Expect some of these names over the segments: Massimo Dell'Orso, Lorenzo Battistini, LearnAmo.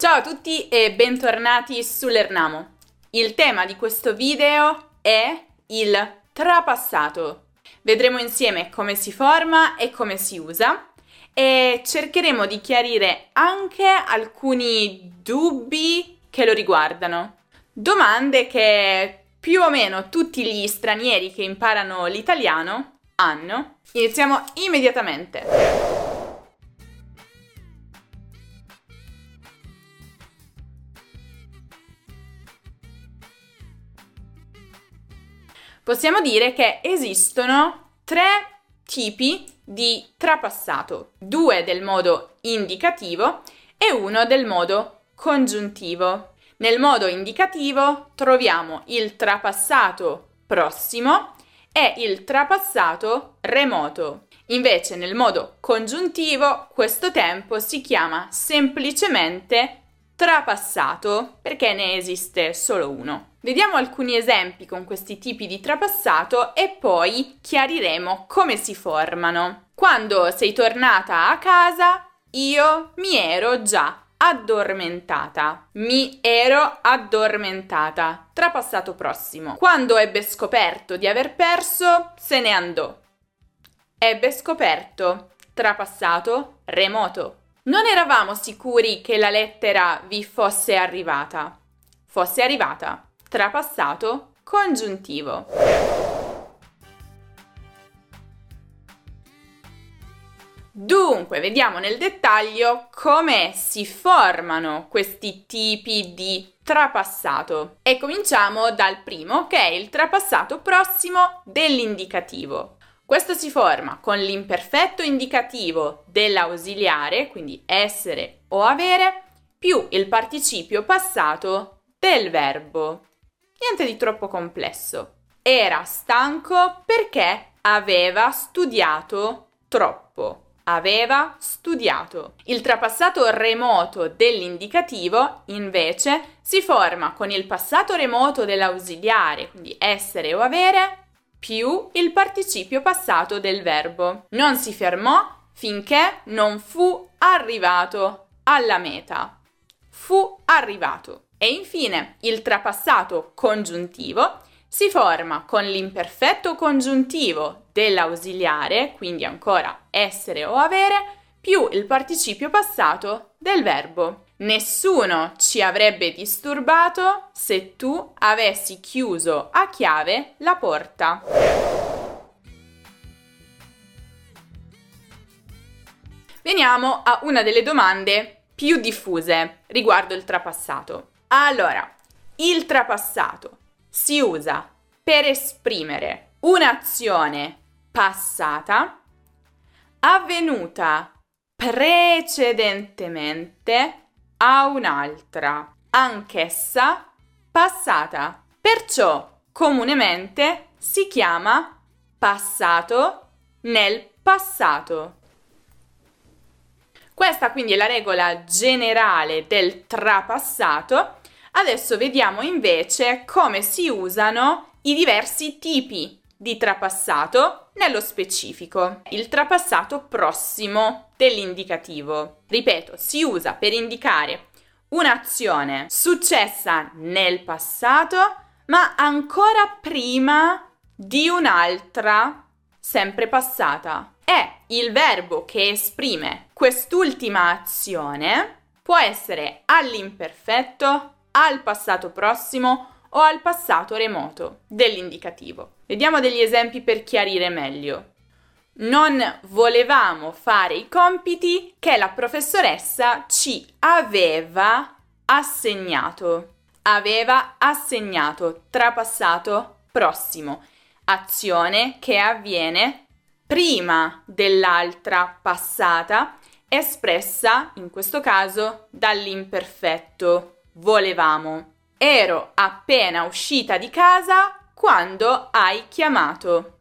Ciao a tutti e bentornati su LearnAmo. Il tema di questo video è il trapassato. Vedremo insieme come si forma e come si usa e cercheremo di chiarire anche alcuni dubbi che lo riguardano. Domande che più o meno tutti gli stranieri che imparano l'italiano hanno. Iniziamo immediatamente. Possiamo dire che esistono tre tipi di trapassato, due del modo indicativo e uno del modo congiuntivo. Nel modo indicativo troviamo il trapassato prossimo e il trapassato remoto. Invece nel modo congiuntivo questo tempo si chiama semplicemente trapassato perché ne esiste solo uno. Vediamo alcuni esempi con questi tipi di trapassato e poi chiariremo come si formano. Quando sei tornata a casa, io mi ero già addormentata. Mi ero addormentata. Trapassato prossimo. Quando ebbe scoperto di aver perso, se ne andò. Ebbe scoperto. Trapassato remoto. Non eravamo sicuri che la lettera vi fosse arrivata. Fosse arrivata. Trapassato congiuntivo. Dunque, vediamo nel dettaglio come si formano questi tipi di trapassato. E cominciamo dal primo, che è il trapassato prossimo dell'indicativo. Questo si forma con l'imperfetto indicativo dell'ausiliare, quindi essere o avere, più il participio passato del verbo. Niente di troppo complesso. Era stanco perché aveva studiato troppo. Aveva studiato. Il trapassato remoto dell'indicativo, invece, si forma con il passato remoto dell'ausiliare, quindi essere o avere, più il participio passato del verbo. Non si fermò finché non fu arrivato alla meta. Fu arrivato. E infine il trapassato congiuntivo si forma con l'imperfetto congiuntivo dell'ausiliare, quindi ancora essere o avere, più il participio passato del verbo. Nessuno ci avrebbe disturbato se tu avessi chiuso a chiave la porta. Veniamo a una delle domande più diffuse riguardo il trapassato. Allora, il trapassato si usa per esprimere un'azione passata avvenuta precedentemente a un'altra, anch'essa passata. Perciò comunemente si chiama passato nel passato. Questa quindi è la regola generale del trapassato. Adesso vediamo invece come si usano i diversi tipi di trapassato nello specifico. Il trapassato prossimo dell'indicativo. Ripeto, si usa per indicare un'azione successa nel passato, ma ancora prima di un'altra sempre passata. E il verbo che esprime quest'ultima azione può essere all'imperfetto, al passato prossimo o al passato remoto dell'indicativo. Vediamo degli esempi per chiarire meglio. Non volevamo fare i compiti che la professoressa ci aveva assegnato. Aveva assegnato, trapassato prossimo. Azione che avviene prima dell'altra passata, espressa in questo caso dall'imperfetto volevamo. Ero appena uscita di casa quando hai chiamato.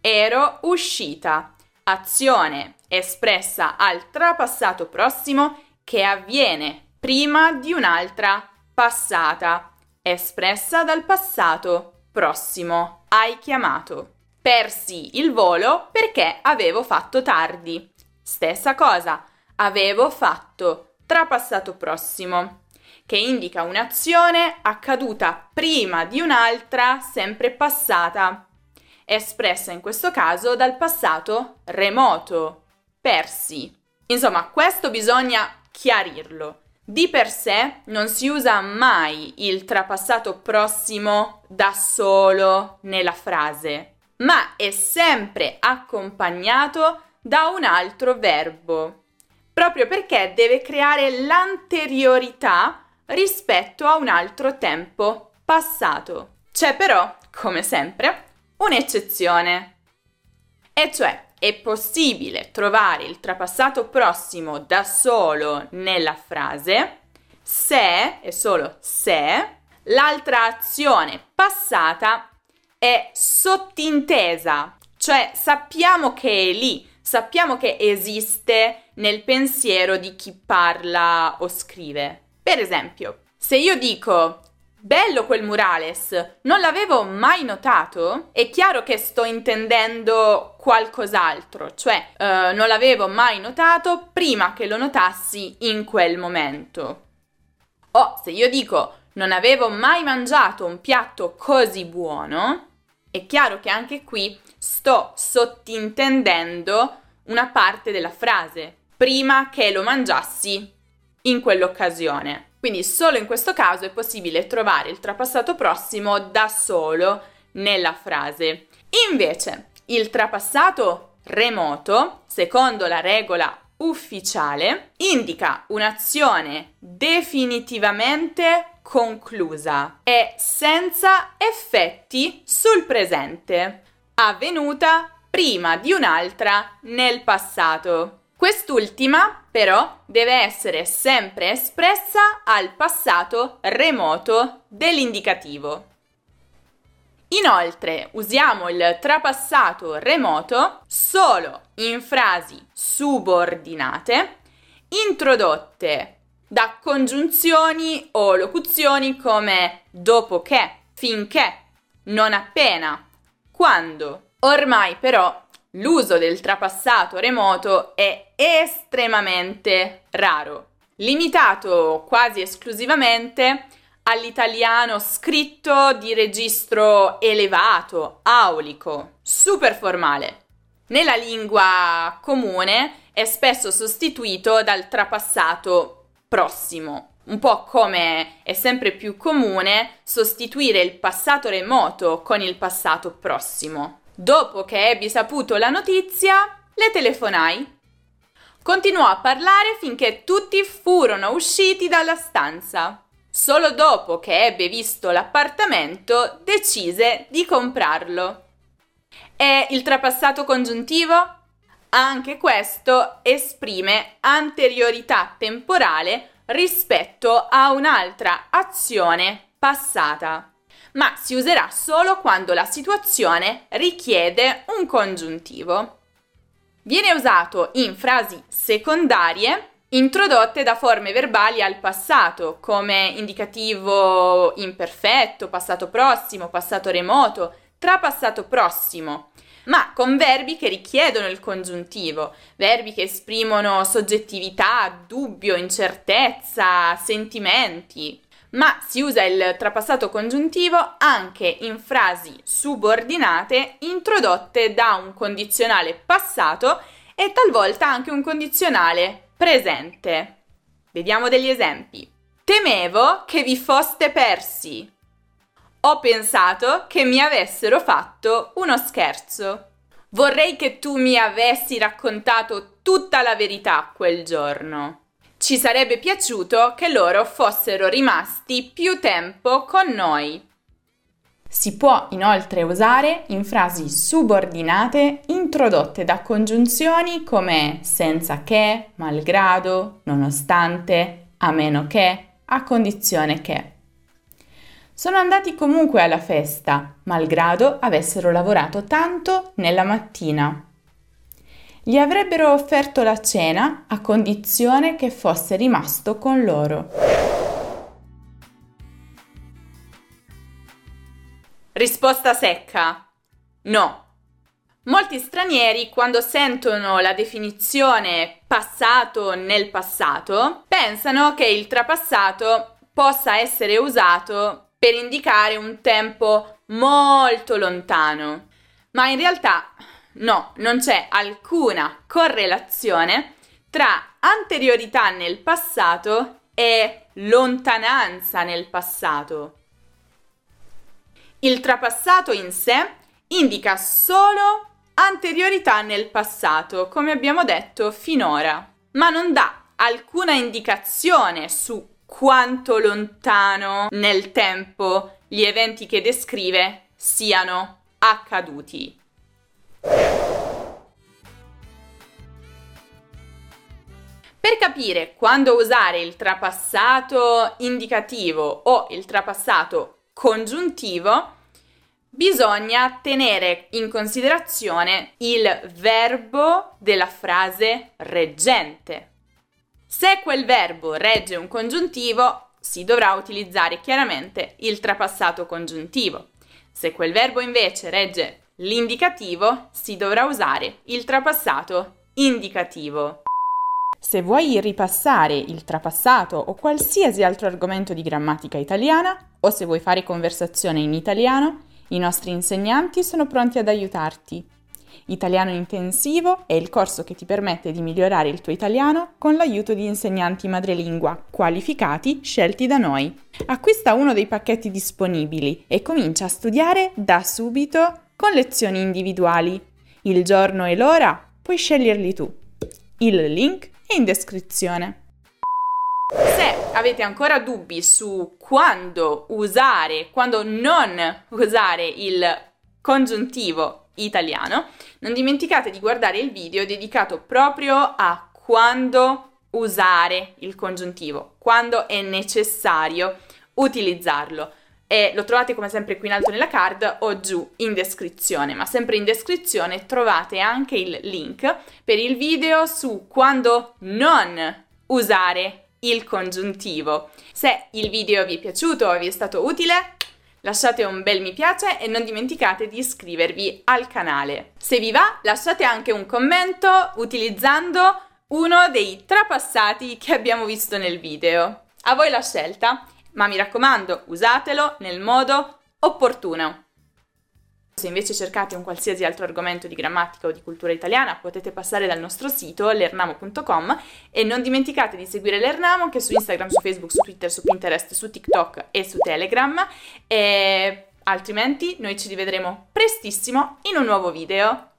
Ero uscita. Azione espressa al trapassato prossimo che avviene prima di un'altra passata, espressa dal passato prossimo. Hai chiamato. Persi il volo perché avevo fatto tardi. Stessa cosa. Avevo fatto trapassato prossimo, che indica un'azione accaduta prima di un'altra sempre passata, espressa in questo caso dal passato remoto, persi. Insomma, questo bisogna chiarirlo. Di per sé non si usa mai il trapassato prossimo da solo nella frase, ma è sempre accompagnato da un altro verbo, proprio perché deve creare l'anteriorità rispetto a un altro tempo passato. C'è però, come sempre, un'eccezione, e cioè è possibile trovare il trapassato prossimo da solo nella frase se, e solo se, l'altra azione passata è sottintesa, cioè sappiamo che è lì, sappiamo che esiste nel pensiero di chi parla o scrive. Per esempio, se io dico bello quel murales, non l'avevo mai notato? È chiaro che sto intendendo qualcos'altro, cioè non l'avevo mai notato prima che lo notassi in quel momento. O se io dico non avevo mai mangiato un piatto così buono, è chiaro che anche qui sto sottintendendo una parte della frase, prima che lo mangiassi in quell'occasione. Quindi solo in questo caso è possibile trovare il trapassato prossimo da solo nella frase. Invece, il trapassato remoto, secondo la regola ufficiale, indica un'azione definitivamente conclusa e senza effetti sul presente, avvenuta prima di un'altra nel passato. Quest'ultima, però, deve essere sempre espressa al passato remoto dell'indicativo. Inoltre, usiamo il trapassato remoto solo in frasi subordinate introdotte da congiunzioni o locuzioni come dopo che, finché, non appena, quando. Ormai, però, l'uso del trapassato remoto è estremamente raro, limitato quasi esclusivamente all'italiano scritto di registro elevato, aulico, super formale. Nella lingua comune è spesso sostituito dal trapassato prossimo, un po' come è sempre più comune sostituire il passato remoto con il passato prossimo. Dopo che ebbi saputo la notizia, le telefonai. Continuò a parlare finché tutti furono usciti dalla stanza. Solo dopo che ebbe visto l'appartamento, decise di comprarlo. E il trapassato congiuntivo? Anche questo esprime anteriorità temporale rispetto a un'altra azione passata, ma si userà solo quando la situazione richiede un congiuntivo. Viene usato in frasi secondarie introdotte da forme verbali al passato, come indicativo imperfetto, passato prossimo, passato remoto, trapassato prossimo, ma con verbi che richiedono il congiuntivo, verbi che esprimono soggettività, dubbio, incertezza, sentimenti. Ma si usa il trapassato congiuntivo anche in frasi subordinate introdotte da un condizionale passato e talvolta anche un condizionale presente. Vediamo degli esempi. Temevo che vi foste persi. Ho pensato che mi avessero fatto uno scherzo. Vorrei che tu mi avessi raccontato tutta la verità quel giorno. Ci sarebbe piaciuto che loro fossero rimasti più tempo con noi. Si può inoltre usare in frasi subordinate introdotte da congiunzioni come senza che, malgrado, nonostante, a meno che, a condizione che. Sono andati comunque alla festa, malgrado avessero lavorato tanto nella mattina. Gli avrebbero offerto la cena a condizione che fosse rimasto con loro. Risposta secca: no. Molti stranieri, quando sentono la definizione passato nel passato, pensano che il trapassato possa essere usato per indicare un tempo molto lontano, ma in realtà no, non c'è alcuna correlazione tra anteriorità nel passato e lontananza nel passato. Il trapassato in sé indica solo anteriorità nel passato, come abbiamo detto finora, ma non dà alcuna indicazione su quanto lontano nel tempo gli eventi che descrive siano accaduti. Per capire quando usare il trapassato indicativo o il trapassato congiuntivo, bisogna tenere in considerazione il verbo della frase reggente. Se quel verbo regge un congiuntivo, si dovrà utilizzare chiaramente il trapassato congiuntivo. Se quel verbo invece regge l'indicativo, si dovrà usare il trapassato indicativo. Se vuoi ripassare il trapassato o qualsiasi altro argomento di grammatica italiana, o se vuoi fare conversazione in italiano, i nostri insegnanti sono pronti ad aiutarti. Italiano Intensivo è il corso che ti permette di migliorare il tuo italiano con l'aiuto di insegnanti madrelingua qualificati scelti da noi. Acquista uno dei pacchetti disponibili e comincia a studiare da subito con lezioni individuali. Il giorno e l'ora puoi sceglierli tu. Il link è in descrizione. Se avete ancora dubbi su quando usare, quando non usare il congiuntivo italiano, non dimenticate di guardare il video dedicato proprio a quando usare il congiuntivo, quando è necessario utilizzarlo. E lo trovate come sempre qui in alto nella card o giù in descrizione, ma sempre in descrizione trovate anche il link per il video su quando non usare il congiuntivo. Se il video vi è piaciuto o vi è stato utile, lasciate un bel mi piace e non dimenticate di iscrivervi al canale. Se vi va, lasciate anche un commento utilizzando uno dei trapassati che abbiamo visto nel video. A voi la scelta, ma mi raccomando, usatelo nel modo opportuno. Se invece cercate un qualsiasi altro argomento di grammatica o di cultura italiana, potete passare dal nostro sito learnamo.com e non dimenticate di seguire LearnAmo, che su Instagram, su Facebook, su Twitter, su Pinterest, su TikTok e su Telegram. E altrimenti noi ci rivedremo prestissimo in un nuovo video.